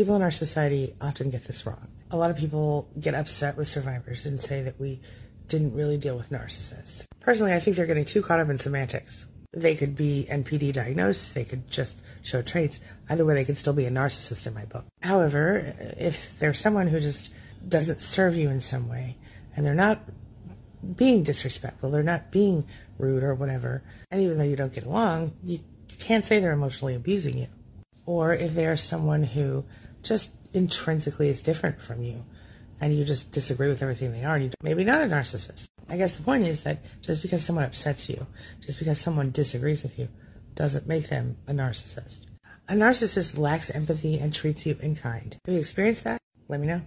people in our society often get this wrong. A lot of people get upset with survivors and say that we didn't really deal with narcissists. Personally, I think they're getting too caught up in semantics. They could be NPD diagnosed, they could just show traits. Either way, they could still be a narcissist in my book. However, if there's someone who just doesn't serve you in some way, and they're not being disrespectful, they're not being rude or whatever, and even though you don't get along, you can't say they're emotionally abusing you. Or if they're someone who just intrinsically is different from you, and you just disagree with everything they are, and you maybe not a narcissist. I guess the point is that just because someone upsets you, just because someone disagrees with you, doesn't make them a narcissist. A narcissist lacks empathy and treats you in kind. Have you experienced that? Let me know.